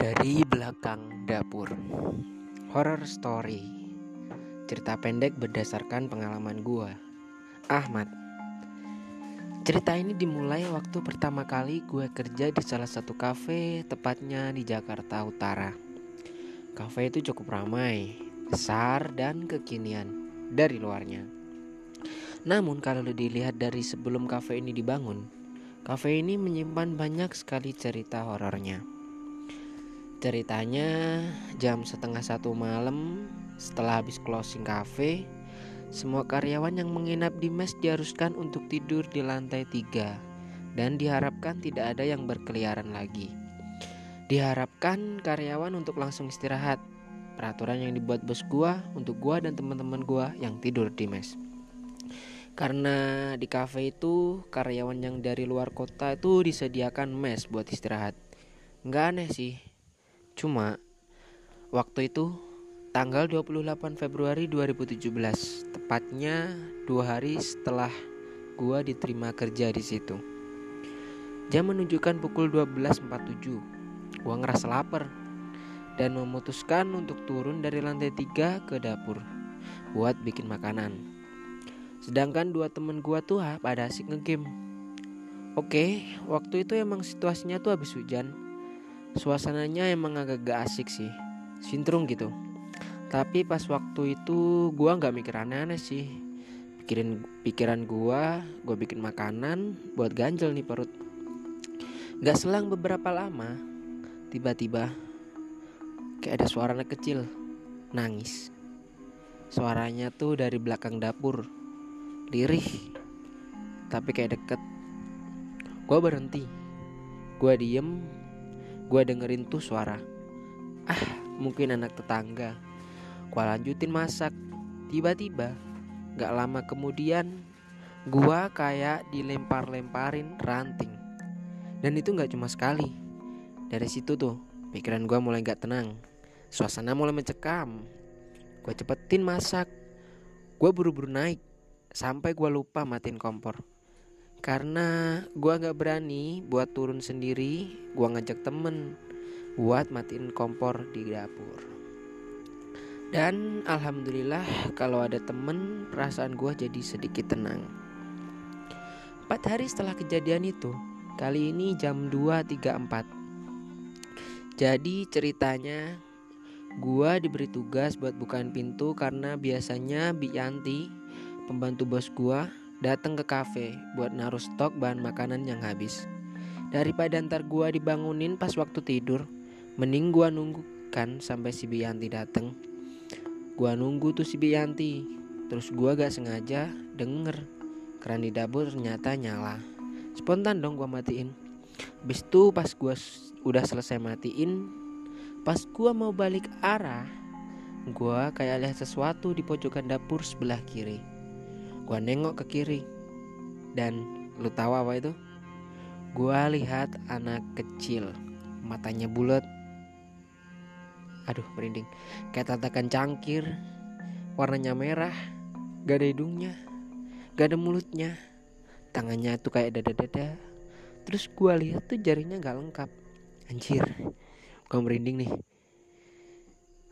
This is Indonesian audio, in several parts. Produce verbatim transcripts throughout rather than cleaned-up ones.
Dari belakang dapur. Horror story. Cerita pendek berdasarkan pengalaman gua, Ahmad. Cerita ini dimulai waktu pertama kali gue kerja di salah satu kafe, tepatnya di Jakarta Utara. Kafe itu cukup ramai, besar dan kekinian dari luarnya. Namun kalau dilihat dari sebelum kafe ini dibangun, kafe ini menyimpan banyak sekali cerita horornya. Ceritanya, jam setengah satu malam setelah habis closing kafe, semua karyawan yang menginap di mes diharuskan untuk tidur di lantai tiga dan diharapkan tidak ada yang berkeliaran lagi. Diharapkan karyawan untuk langsung istirahat. Peraturan yang dibuat bos gua untuk gua dan teman-teman gua yang tidur di mes. Karena di kafe itu karyawan yang dari luar kota itu disediakan mes buat istirahat. Enggak aneh sih. Cuma waktu itu tanggal dua puluh delapan Februari dua ribu tujuh belas, tepatnya dua hari setelah gua diterima kerja di situ. Jam menunjukkan pukul dua belas empat puluh tujuh. Gua ngerasa lapar dan memutuskan untuk turun dari lantai tiga ke dapur buat bikin makanan. Sedangkan dua temen gua tuh ha, pada asik nge-game. Oke, waktu itu emang situasinya tuh habis hujan. Suasananya emang agak gak asik sih, sintrung gitu. Tapi pas waktu itu gua gak mikir aneh-aneh sih. Pikirin pikiran gua, gua bikin makanan buat ganjel nih perut. Gak selang beberapa lama, tiba-tiba kayak ada suara anak kecil nangis. Suaranya tuh dari belakang dapur, lirih tapi kayak deket. Gua berhenti, gua diem, gua dengerin tuh suara. Ah, mungkin anak tetangga. Gua lanjutin masak. Tiba-tiba gak lama kemudian gua kayak dilempar-lemparin ranting. Dan itu gak cuma sekali. Dari situ tuh pikiran gua mulai gak tenang. Suasana mulai mencekam. Gua cepetin masak. Gua buru-buru naik sampai gua lupa matiin kompor. Karena gua gak berani buat turun sendiri, gua ngajak temen buat matiin kompor di dapur. Dan alhamdulillah kalau ada temen, perasaan gua jadi sedikit tenang. Empat hari setelah kejadian itu, kali ini jam dua tiga puluh empat. Jadi ceritanya, gua diberi tugas buat bukain pintu karena biasanya Bi Anty, pembantu bos gua, datang ke kafe buat naruh stok bahan makanan yang habis. Daripada ntar gua dibangunin pas waktu tidur, mending gua nunggu kan sampai si Bi Anty datang. Gua nunggu tuh si Bi Anty. Terus gua gak sengaja denger keran di dapur ternyata nyala. Spontan dong gua matiin. Habis itu pas gua udah selesai matiin, pas gua mau balik arah, gua kayak lihat sesuatu di pojokan dapur sebelah kiri. Gua nengok ke kiri. Dan lu tahu apa itu? Gua lihat anak kecil, matanya bulat. Aduh merinding. Kayak tatakan cangkir. Warnanya merah. Gak ada hidungnya, gak ada mulutnya. Tangannya tuh kayak dada-dada. Terus gue lihat tuh jarinya gak lengkap. Anjir, gue merinding nih.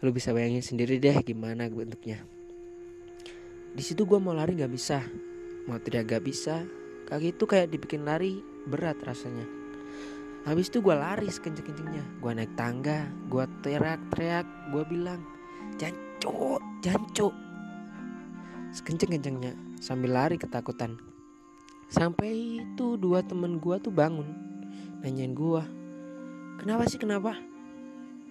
Lu bisa bayangin sendiri deh gimana bentuknya. Di situ gue mau lari gak bisa, mau teriak gak bisa. Kaki tuh kayak dibikin lari berat rasanya. Habis itu gue lari sekenceng-kencengnya. Gue naik tangga, gue teriak-teriak, gue bilang jancuk, jancuk sekenceng-kencengnya sambil lari ketakutan. Sampai itu dua temen gue tuh bangun, nanyain gue, kenapa sih kenapa?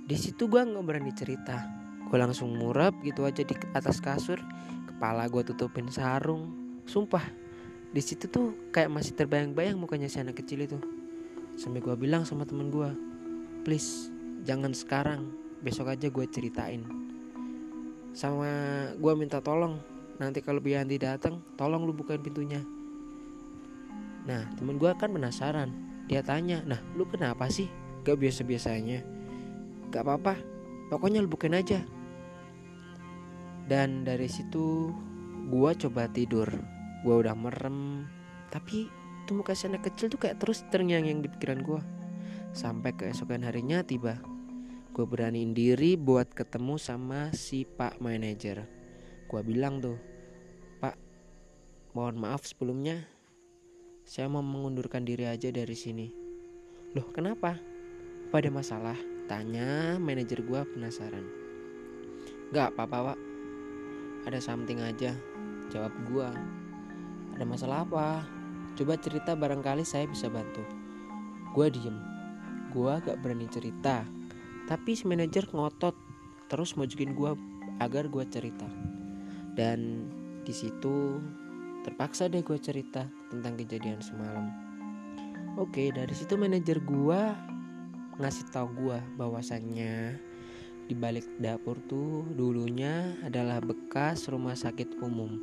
Di situ gue nggak berani cerita. Gue langsung murap gitu aja di atas kasur, kepala gue tutupin sarung. Sumpah, di situ tuh kayak masih terbayang-bayang mukanya si anak kecil itu. Sampai gue bilang sama temen gue, please jangan sekarang, besok aja gue ceritain. Sama gue minta tolong, nanti kalau Bi Anty datang, tolong lu bukain pintunya. Nah temen gue kan penasaran, dia tanya, nah lu kenapa sih? Gak biasa-biasanya. Gak apa-apa, pokoknya lu bukain aja. Dan dari situ gue coba tidur. Gue udah merem, tapi tuh muka si anak kecil tuh kayak terus terngiang-ngiang di pikiran gue. Sampai keesokan harinya tiba, gue beraniin diri buat ketemu sama si pak manajer. Gue bilang tuh, "Pak, mohon maaf sebelumnya, saya mau mengundurkan diri aja dari sini." "Loh, kenapa? Apa ada masalah?" tanya manajer gue penasaran. "Gak apa-apa, Pak, ada something aja," jawab gue. "Ada masalah apa? Coba cerita, barangkali saya bisa bantu." Gue diem, gue gak berani cerita. Tapi si manajer ngotot terus mojokin gue agar gue cerita. Dan di situ terpaksa deh gue cerita tentang kejadian semalam. Oke, dari situ manajer gue ngasih tau gue bahwasannya di balik dapur tuh dulunya adalah bekas rumah sakit umum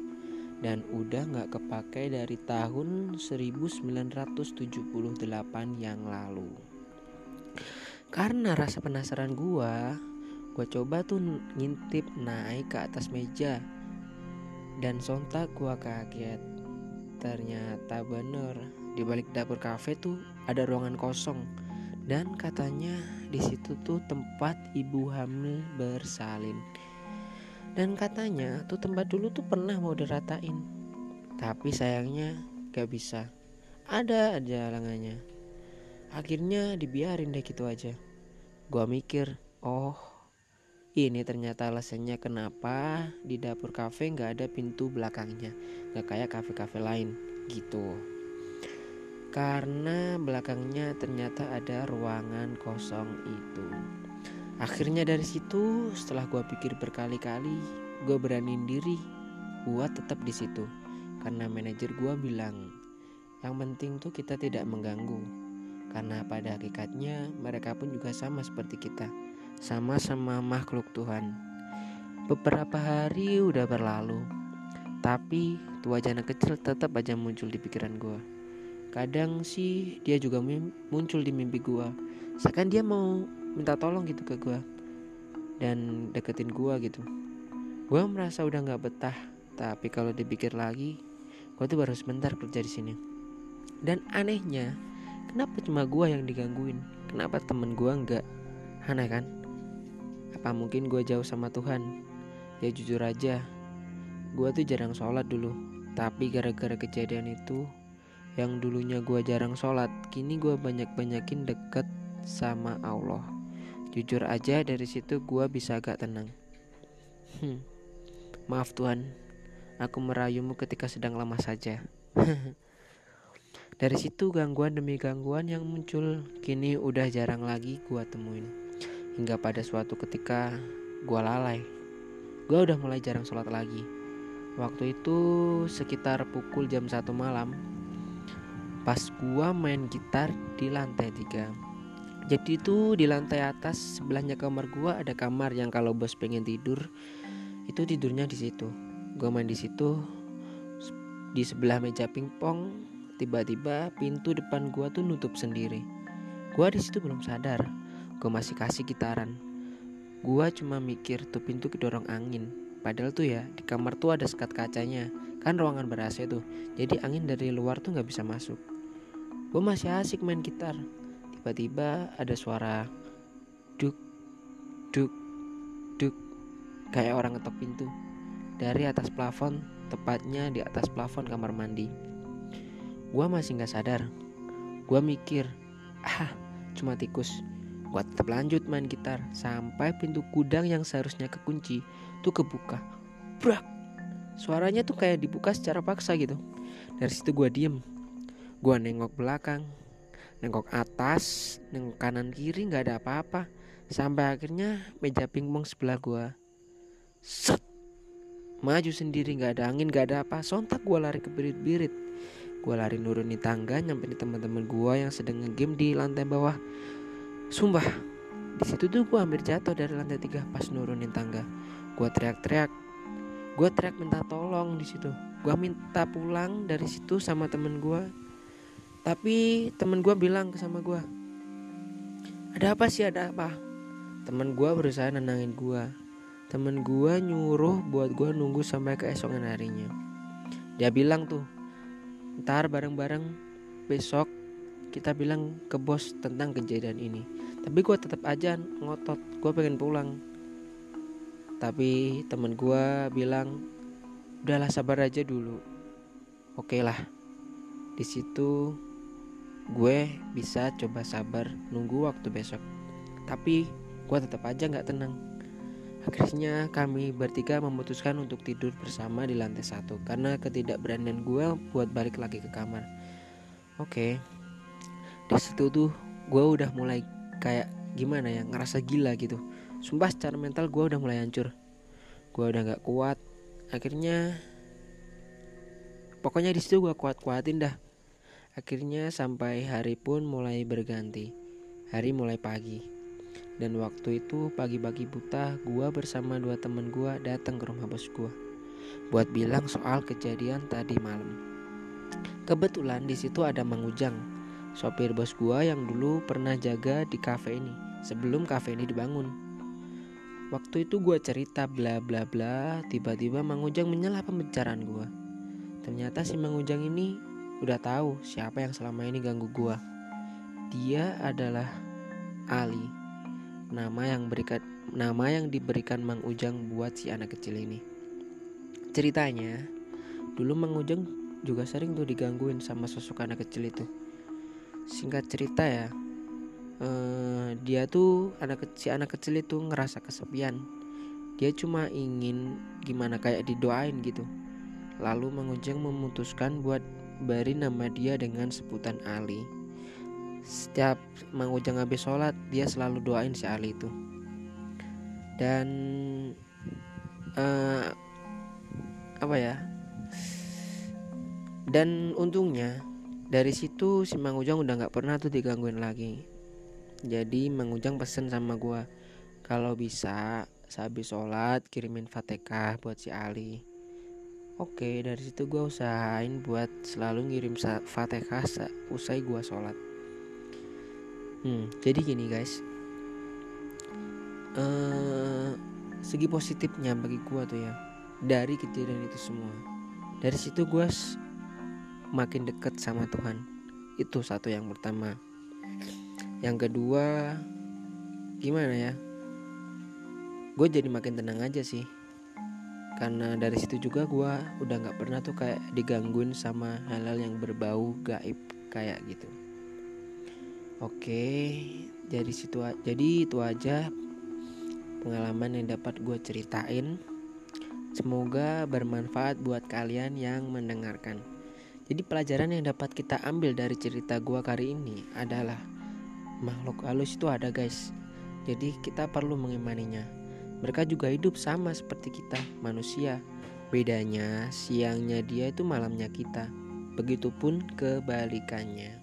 dan udah nggak kepakai dari tahun seribu sembilan ratus tujuh puluh delapan yang lalu. Karena rasa penasaran gue, gue coba tuh ngintip naik ke atas meja dan sontak gue kaget. Ternyata bener, di balik dapur kafe tuh ada ruangan kosong. Dan katanya di situ tuh tempat ibu hamil bersalin. Dan katanya tuh tempat dulu tuh pernah mau diratain, tapi sayangnya gak bisa. Ada aja halangannya. Akhirnya dibiarin deh gitu aja. Gua mikir, oh, ini ternyata alasannya kenapa di dapur kafe gak ada pintu belakangnya, gak kayak kafe-kafe lain gitu. Karena belakangnya ternyata ada ruangan kosong itu. Akhirnya dari situ, setelah gue pikir berkali-kali, gue beraniin diri buat tetap di situ. Karena manajer gue bilang, yang penting tuh kita tidak mengganggu. Karena pada hakikatnya mereka pun juga sama seperti kita, sama-sama makhluk Tuhan. Beberapa hari udah berlalu, tapi tuh anak kecil tetap aja muncul di pikiran gue. Kadang sih dia juga muncul di mimpi gue, seakan dia mau minta tolong gitu ke gue dan deketin gue gitu. Gue merasa udah gak betah, tapi kalau dipikir lagi, gue tuh baru sebentar kerja di sini. Dan anehnya, kenapa cuma gue yang digangguin? Kenapa temen gue enggak? Aneh kan? Apa mungkin gue jauh sama Tuhan? Ya jujur aja, gue tuh jarang sholat dulu. Tapi gara-gara kejadian itu, yang dulunya gue jarang sholat, kini gue banyak-banyakin deket sama Allah. Jujur aja dari situ gue bisa agak tenang. Hmm, maaf Tuhan, aku merayumu ketika sedang lemah saja. Dari situ gangguan demi gangguan yang muncul kini udah jarang lagi gue temuin. Hingga pada suatu ketika gue lalai, gue udah mulai jarang sholat lagi. Waktu itu sekitar pukul jam satu malam, pas gua main gitar di lantai tiga. Jadi itu di lantai atas sebelahnya kamar gua ada kamar yang kalau bos pengen tidur itu tidurnya di situ. Gua main di situ di sebelah meja pingpong. Tiba-tiba pintu depan gua tuh nutup sendiri. Gua di situ belum sadar. Gua masih kasih gitaran. Gua cuma mikir tuh pintu kedorong angin. Padahal tuh ya di kamar tuh ada sekat kacanya. Kan ruangan ber A C tuh, jadi angin dari luar tuh gak bisa masuk. Gue masih asik main gitar. Tiba-tiba ada suara duk, duk, duk, kayak orang ngetok pintu dari atas plafon, tepatnya di atas plafon kamar mandi. Gue masih gak sadar. Gue mikir, ah, cuma tikus. Gue tetap lanjut main gitar sampai pintu gudang yang seharusnya kekunci tuh kebuka. Brak! Suaranya tuh kayak dibuka secara paksa gitu. Dari situ gue diem. Gue nengok belakang, nengok atas, nengok kanan kiri, gak ada apa-apa. Sampai akhirnya meja pingpong sebelah gue set maju sendiri, gak ada angin, gak ada apa. Sontak gue lari ke birit-birit. Gue lari nurunin tangga, nyampein teman-teman gue yang sedang nge-game di lantai bawah. Sumpah, di situ tuh gue hampir jatuh dari lantai tiga pas nurunin tangga. Gue teriak-teriak. Gue teriak minta tolong di situ. Gue minta pulang dari situ sama temen gue. Tapi temen gue bilang sama gue, "Ada apa sih, ada apa?" Temen gue berusaha nenangin gue. Temen gue nyuruh buat gue nunggu sampai keesokan harinya. Dia bilang tuh, ntar bareng-bareng besok kita bilang ke bos tentang kejadian ini. Tapi gue tetap aja ngotot, gue pengen pulang. Tapi temen gue bilang, udahlah sabar aja dulu. Oke lah, di situ gue bisa coba sabar nunggu waktu besok. Tapi gue tetap aja nggak tenang. Akhirnya kami bertiga memutuskan untuk tidur bersama di lantai satu karena ketidakberanian gue buat balik lagi ke kamar. Oke, di situ tuh gue udah mulai kayak gimana ya, ngerasa gila gitu. Sumpah secara mental gue udah mulai hancur. Gue udah nggak kuat. Akhirnya, pokoknya di situ gue kuat-kuatin dah. Akhirnya sampai hari pun mulai berganti. Hari mulai pagi. Dan waktu itu pagi-pagi buta gue bersama dua temen gue datang ke rumah bos gue buat bilang soal kejadian tadi malam. Kebetulan di situ ada Mang Ujang, sopir bos gue yang dulu pernah jaga di kafe ini sebelum kafe ini dibangun. Waktu itu gue cerita bla bla bla, tiba-tiba Mang Ujang menyela pembicaraan gue. Ternyata si Mang Ujang ini udah tahu siapa yang selama ini ganggu gue. Dia adalah Ali. Nama yang berikan nama yang diberikan Mang Ujang buat si anak kecil ini. Ceritanya, dulu Mang Ujang juga sering tuh digangguin sama sosok anak kecil itu. Singkat cerita ya, eh, dia tuh anak si anak kecil itu ngerasa kesepian. Dia cuma ingin gimana kayak didoain gitu. Lalu Mang Ujang memutuskan buat beri nama dia dengan sebutan Ali. Setiap Mang Ujang habis sholat, dia selalu doain si Ali itu. Dan uh, Apa ya Dan untungnya dari situ si Mang Ujang udah gak pernah tuh digangguin lagi. Jadi Mang Ujang pesen sama gue, kalau bisa sehabis sholat kirimin Fatihah buat si Ali. Oke, dari situ gue usahain buat selalu ngirim Fatihah usai gue sholat. Hmm, jadi gini guys, uh, segi positifnya bagi gue tuh ya, dari kejadian itu semua, dari situ gue makin deket sama Tuhan. Itu satu yang pertama. Yang kedua, gimana ya, gue jadi makin tenang aja sih. Karena dari situ juga gue udah gak pernah tuh kayak digangguin sama hal-hal yang berbau gaib kayak gitu. Oke, jadi situ jadi itu aja pengalaman yang dapat gue ceritain. Semoga bermanfaat buat kalian yang mendengarkan. Jadi pelajaran yang dapat kita ambil dari cerita gue kali ini adalah makhluk halus itu ada guys. Jadi kita perlu mengimaninya. Mereka juga hidup sama seperti kita manusia. Bedanya siangnya dia itu malamnya kita. Begitupun kebalikannya.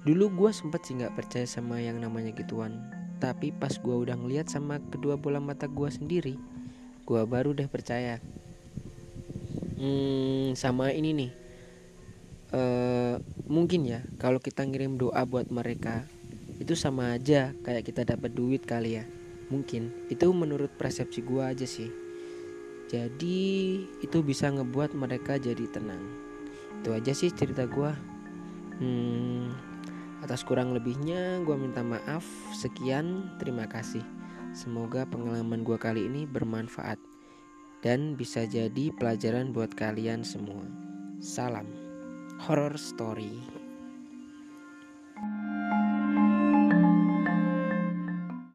Dulu gue sempet sih gak percaya sama yang namanya gituan. Tapi pas gue udah ngeliat sama kedua bola mata gue sendiri, gue baru deh percaya. Hmm, sama ini nih, e, mungkin ya kalau kita ngirim doa buat mereka, itu sama aja kayak kita dapat duit kali ya. Mungkin, itu menurut persepsi gue aja sih. Jadi itu bisa ngebuat mereka jadi tenang. Itu aja sih cerita gue. Hmm... Atas kurang lebihnya gue minta maaf. Sekian, terima kasih. Semoga pengalaman gue kali ini bermanfaat dan bisa jadi pelajaran buat kalian semua. Salam Horror Story.